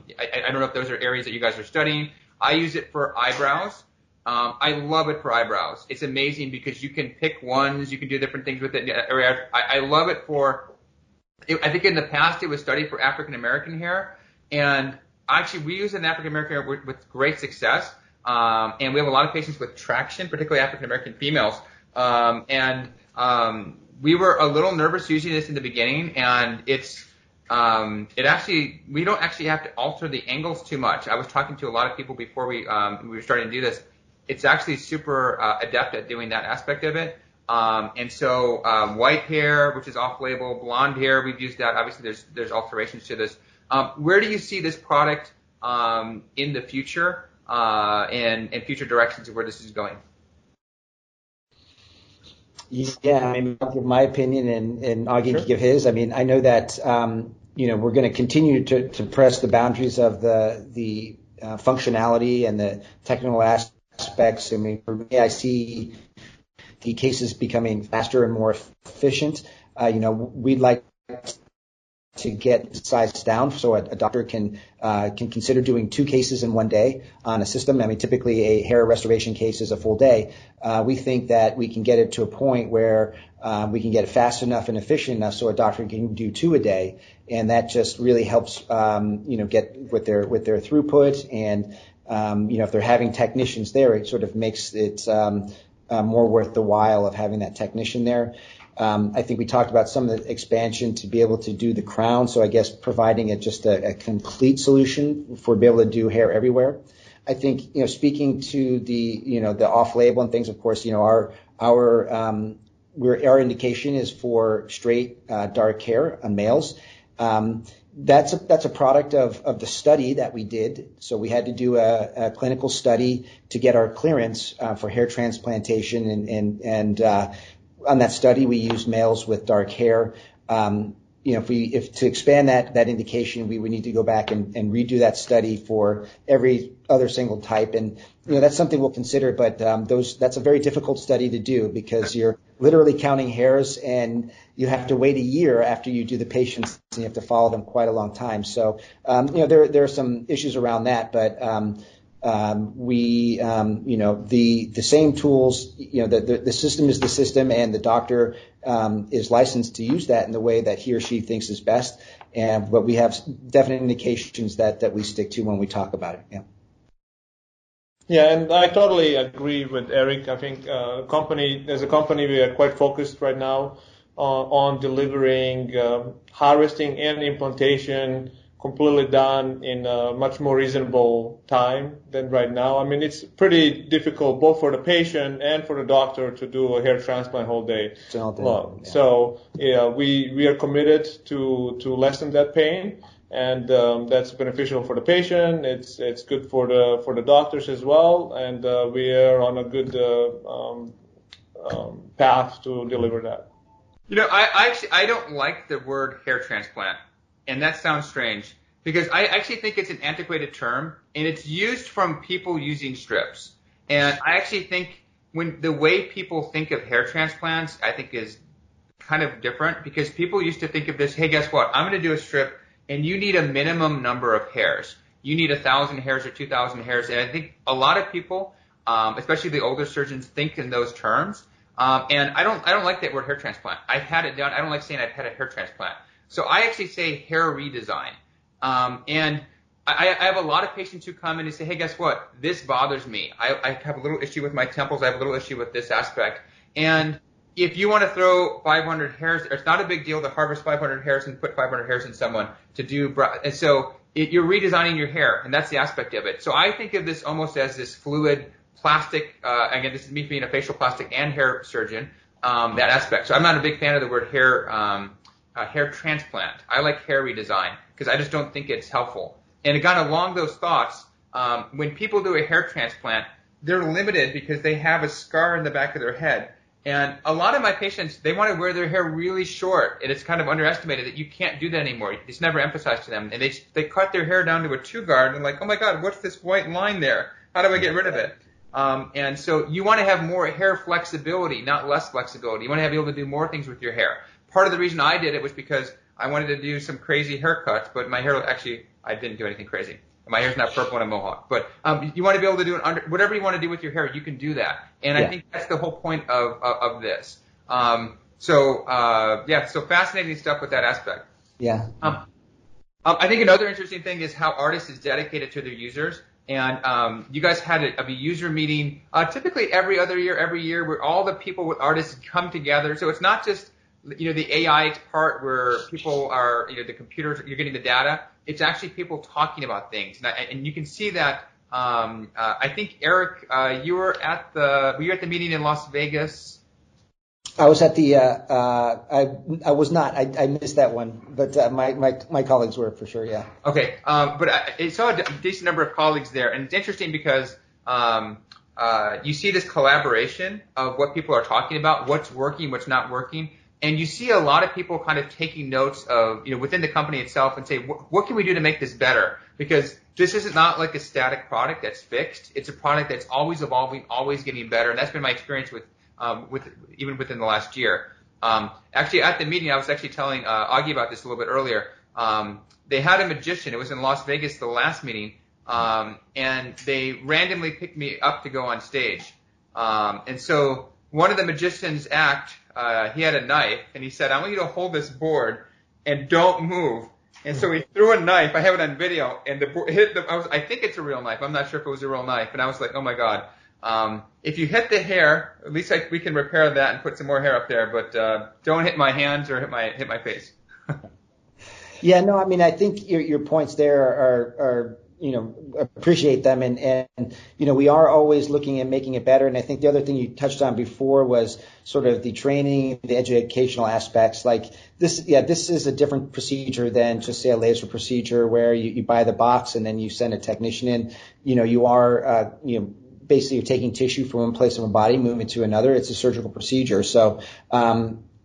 don't know if those are areas that you guys are studying. I use it for eyebrows. I love it for eyebrows. It's amazing because you can pick ones. You can do different things with it. I love it for – I think in the past it was studied for African-American hair. And actually we use it in African-American hair with great success. And we have a lot of patients with traction, particularly African-American females. We were a little nervous using this in the beginning, and we don't actually have to alter the angles too much. I was talking to a lot of people before we were starting to do this. It's actually super adept at doing that aspect of it. White hair, which is off-label, blonde hair, we've used that. Obviously, there's alterations to this. Where do you see this product in the future and future directions of where this is going? Yeah, I mean, I'll give my opinion and Augie can give his. I mean, I know that, we're going to continue to press the boundaries of the functionality and the technical aspects. I mean, for me, I see the cases becoming faster and more efficient. We'd like to get size down so a doctor can consider doing 2 cases in one day on a system. I mean, typically a hair restoration case is a full day. We think that we can get it to a point where we can get it fast enough and efficient enough so a doctor can do 2 a day, and that just really helps get with their throughput, and if they're having technicians there, it sort of makes it more worth the while of having that technician there. I think we talked about some of the expansion to be able to do the crown, so I guess providing it just a complete solution for be able to do hair everywhere. I think, speaking to the off-label and things, of course, our indication is for straight dark hair on males. That's a product of the study that we did. So we had to do a clinical study to get our clearance for hair transplantation, and on that study we used males with dark hair. If to expand that indication, we would need to go back and redo that study for every other single type, and that's something we'll consider, but that's a very difficult study to do because you're literally counting hairs, and you have to wait a year after you do the patients, and you have to follow them quite a long time. So there are some issues around that, but the same tools, the system is the system, and the doctor is licensed to use that in the way that he or she thinks is best. But we have definite indications that we stick to when we talk about it. Yeah. Yeah, and I totally agree with Eric. I think as a company, we are quite focused right now on delivering harvesting and implantation completely done in a much more reasonable time than right now. I mean, it's pretty difficult both for the patient and for the doctor to do a hair transplant whole day long. Yeah. So we are committed to lessen that pain, and that's beneficial for the patient. It's good for the doctors as well, and we are on a good path to deliver that. I don't like the word hair transplant. And that sounds strange, because I actually think it's an antiquated term, and it's used from people using strips. And I actually think when the way people think of hair transplants, I think is kind of different, because people used to think of this, hey, guess what? I'm going to do a strip, and you need a minimum number of hairs. You need 1,000 hairs or 2,000 hairs. And I think a lot of people, especially the older surgeons, think in those terms. And I don't like that word hair transplant. I've had it done. I don't like saying I've had a hair transplant. So I actually say hair redesign. And I have a lot of patients who come in and say, hey, guess what? This bothers me. I have a little issue with my temples. I have a little issue with this aspect. And if you want to throw 500 hairs, it's not a big deal to harvest 500 hairs and put 500 hairs in someone to do. And so you're redesigning your hair, and that's the aspect of it. So I think of this almost as this fluid plastic. Again, this is me being a facial plastic and hair surgeon, that aspect. So I'm not a big fan of the word hair hair transplant. I like hair redesign because I just don't think it's helpful. And again, along those thoughts, when people do a hair transplant, they're limited because they have a scar in the back of their head. And a lot of my patients, they want to wear their hair really short, and it's kind of underestimated that you can't do that anymore. It's never emphasized to them. And they cut their hair down to a 2-guard and like, oh my God, what's this white line there? How do I get rid of it? And so you want to have more hair flexibility, not less flexibility. You want to be able to do more things with your hair. Part of the reason I did it was because I wanted to do some crazy haircuts, but my hair actually, I didn't do anything crazy. My hair's not purple and a mohawk. But you want to be able to do whatever you want to do with your hair, you can do that. And yeah. I think that's the whole point of this. So fascinating stuff with that aspect. Yeah. I think another interesting thing is how ARTAS is dedicated to their users. And you guys had a user meeting typically every other year, where all the people with artists come together. So it's not just, you know, the AI part where people are, you know, the computers, you're getting the data. It's actually people talking about things. And you can see that. I think, Eric, were you at the meeting in Las Vegas? I was at the I was not. I missed that one, but my colleagues were for sure. Yeah. Okay. But I saw a decent number of colleagues there, and it's interesting because you see this collaboration of what people are talking about, what's working, what's not working, and you see a lot of people kind of taking notes of, you know, within the company itself and say, what can we do to make this better? Because this is not like a static product that's fixed. It's a product that's always evolving, always getting better, and that's been my experience with even within the last year. Actually, at the meeting, I was actually telling Augie about this a little bit earlier. They had a magician. It was in Las Vegas, the last meeting, and they randomly picked me up to go on stage. And so one of the magicians he had a knife, and he said, I want you to hold this board and don't move. And so he threw a knife. I have it on video, and the board hit the. I think it's a real knife. I'm not sure if it was a real knife, and I was like, oh my god. If you hit the hair, at least we can repair that and put some more hair up there, but don't hit my hands or hit my face. Yeah, no, I mean, I think your points there are you know, appreciate them, and you know, we are always looking at making it better. And I think the other thing you touched on before was sort of the training, the educational aspects. Like this is a different procedure than just say a laser procedure where you buy the box and then you send a technician in. You know, you are basically you're taking tissue from one place of a body, moving it to another. It's a surgical procedure. So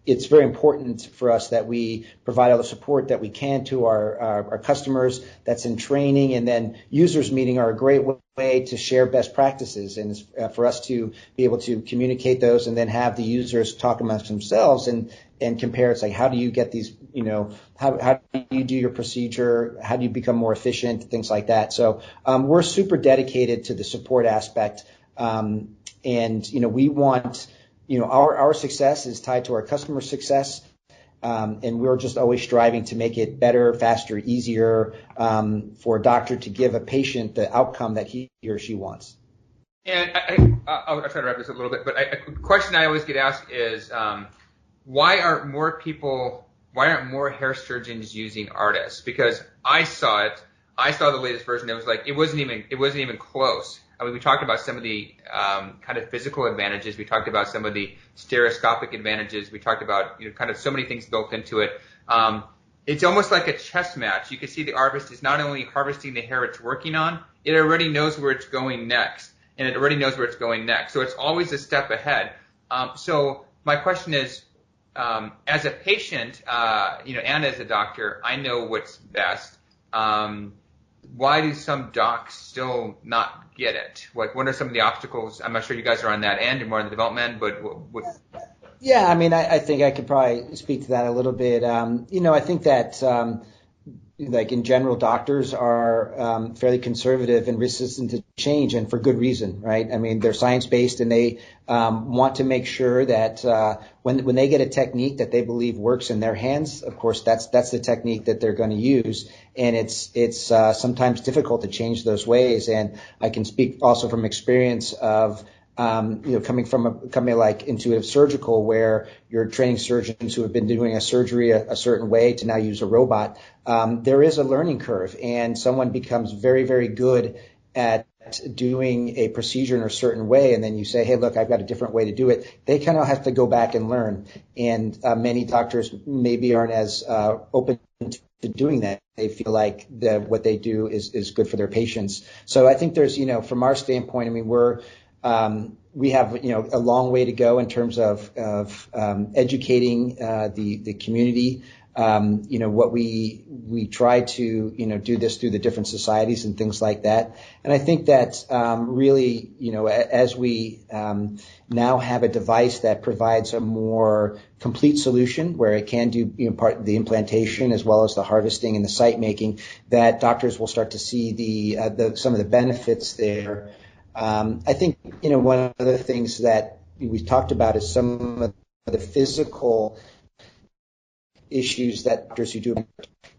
it's very important for us that we provide all the support that we can to our customers. That's in training. And then users meeting are a great way to share best practices, and it's, for us to be able to communicate those and then have the users talk amongst themselves and compare. It's like, how do you get these, you know, how do you do your procedure? How do you become more efficient? Things like that. So we're super dedicated to the support aspect. And, you know, we want, you know, our success is tied to our customer success. And we're just always striving to make it better, faster, easier for a doctor to give a patient the outcome that he or she wants. And I'll try to wrap this up a little bit, but a question I always get asked is why aren't more hair surgeons using ARTAS? Because I saw the latest version. It was like it wasn't even close. I mean, we talked about some of the kind of physical advantages. We talked about some of the stereoscopic advantages. We talked about, you know, kind of so many things built into it. It's almost like a chess match. You can see the artist is not only harvesting the hair it's working on, it already knows where it's going next, and it already knows where it's going next. So it's always a step ahead. So my question is, as a patient, you know, and as a doctor, I know what's best. Why do some docs still not get it? Like, what are some of the obstacles? I'm not sure you guys are on that end and more on the development, but what? Yeah, I mean, I think I could probably speak to that a little bit. You know, I think that, like in general, doctors are fairly conservative and resistant to change, and for good reason, right? I mean, they're science-based, and they want to make sure that when they get a technique that they believe works in their hands, of course, that's the technique that they're going to use, and it's sometimes difficult to change those ways. And I can speak also from experience of you know, coming from a company like Intuitive Surgical, where you're training surgeons who have been doing a surgery a certain way to now use a robot, there is a learning curve, and someone becomes very, very good at doing a procedure in a certain way, and then you say, hey, look, I've got a different way to do it. They kind of have to go back and learn, and many doctors maybe aren't as open to doing that. They feel like what they do is good for their patients. So I think there's, you know, from our standpoint, I mean, we have, you know, a long way to go in terms of educating the community. You know, what we try to, you know, do this through the different societies and things like that. And I think that really, you know, as we now have a device that provides a more complete solution where it can do, you know, part of the implantation as well as the harvesting and the site making, that doctors will start to see some of the benefits there. I think, you know, one of the things that we talked about is some of the physical issues that doctors who do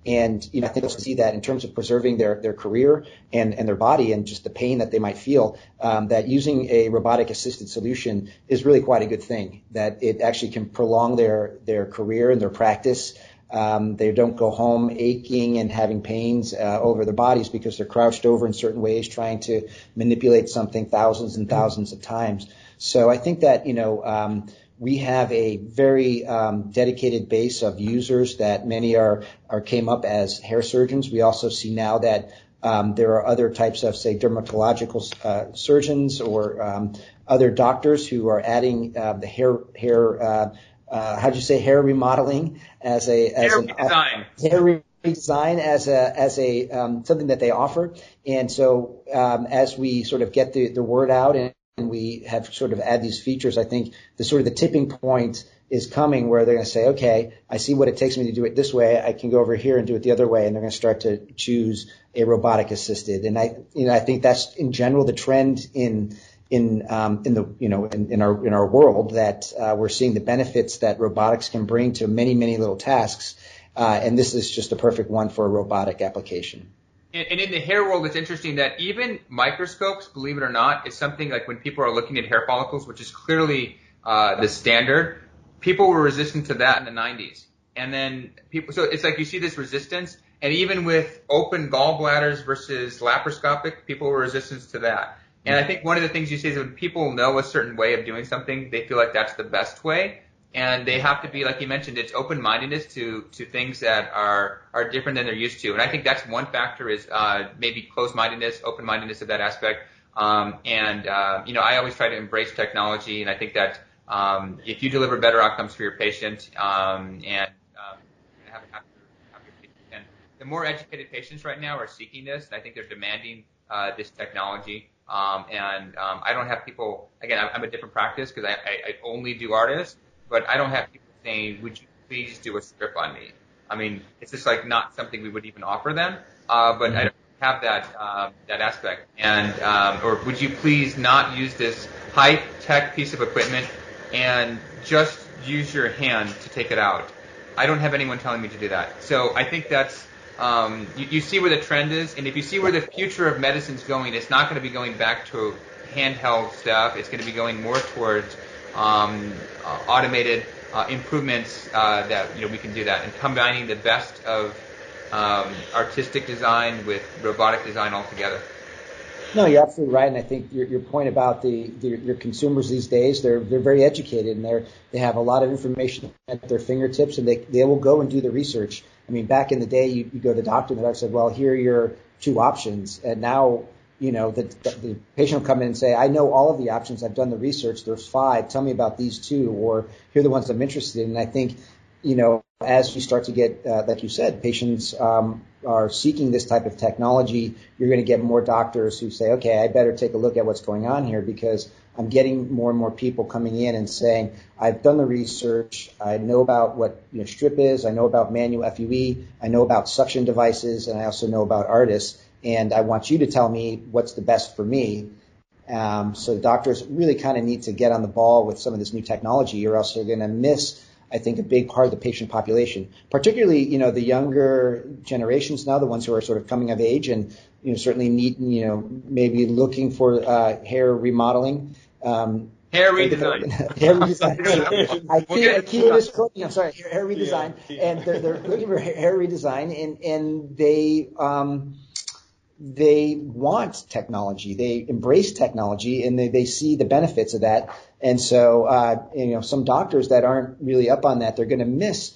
And, you know, I think they'll see that in terms of preserving their career and their body and just the pain that they might feel, that using a robotic assisted solution is really quite a good thing, that it actually can prolong their career and their practice. They don't go home aching and having pains over their bodies because they're crouched over in certain ways trying to manipulate something thousands and thousands of times. So I think that, you know, we have a very dedicated base of users that many are came up as hair surgeons. We also see now that there are other types of, say, dermatological surgeons or other doctors who are adding the hair remodeling as something that they offer. And so as we sort of get the word out and we have sort of add these features, I think the tipping point is coming where they're going to say, okay, I see what it takes me to do it this way. I can go over here and do it the other way. And they're going to start to choose a robotic assisted. And I think that's in general the trend in our world, that we're seeing the benefits that robotics can bring to many, many little tasks, and this is just the perfect one for a robotic application. And in the hair world, it's interesting that even microscopes, believe it or not, is something like when people are looking at hair follicles, which is clearly the standard. People were resistant to that in the 90s, and then people. So it's like you see this resistance, and even with open gallbladders versus laparoscopic, people were resistant to that. And I think one of the things you see is when people know a certain way of doing something, they feel like that's the best way. And they have to be, like you mentioned, it's open-mindedness to things that are different than they're used to. And I think that's one factor is maybe closed-mindedness, open-mindedness of that aspect. I always try to embrace technology, and I think that if you deliver better outcomes for your patient and have your patient. And the more educated patients right now are seeking this, and I think they're demanding this technology. I don't have people, again, I'm a different practice because I only do artists, but I don't have people saying, would you please do a strip on me? I mean, it's just like not something we would even offer them, but I don't have that aspect. And, or would you please not use this high tech piece of equipment and just use your hand to take it out? I don't have anyone telling me to do that. So I think that's, you see where the trend is, and if you see where the future of medicine's going, it's not going to be going back to handheld stuff. It's going to be going more towards automated improvements that we can do that, and combining the best of artistic design with robotic design altogether. No, you're absolutely right, and I think your point about your consumers these days, they're very educated, and they have a lot of information at their fingertips, and they will go and do the research. I mean, back in the day, you go to the doctor, and the doctor said, well, here are your two options, and now, you know, the patient will come in and say, I know all of the options, I've done the research, there's five, tell me about these two, or here are the ones I'm interested in, and I think, you know, as you start to get, like you said, patients are seeking this type of technology, you're going to get more doctors who say, okay, I better take a look at what's going on here, because I'm getting more and more people coming in and saying, I've done the research, I know about what strip is, I know about manual FUE, I know about suction devices, and I also know about ARTAS, and I want you to tell me what's the best for me. So doctors really kind of need to get on the ball with some of this new technology, or else they're going to miss, I think, a big part of the patient population, particularly, the younger generations now, the ones who are sort of coming of age and, certainly need, maybe looking for hair remodeling. Hair redesign. Hair redesign. Hair redesign. Yeah. And they're looking for hair redesign, and they want technology. They embrace technology, and they see the benefits of that. And so, some doctors that aren't really up on that, they're going to miss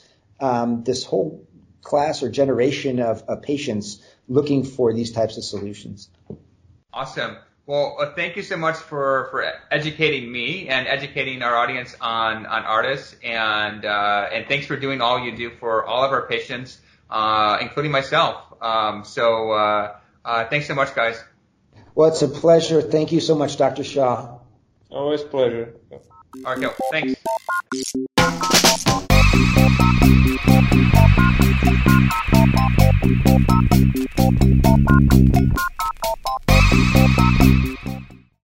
this whole class or generation of patients looking for these types of solutions. Awesome. Well, thank you so much for educating me and educating our audience on ARTAS, and thanks for doing all you do for all of our patients, including myself. Thanks so much, guys. Well, it's a pleasure. Thank you so much, Dr. Shaw. Always a pleasure. All right, thanks.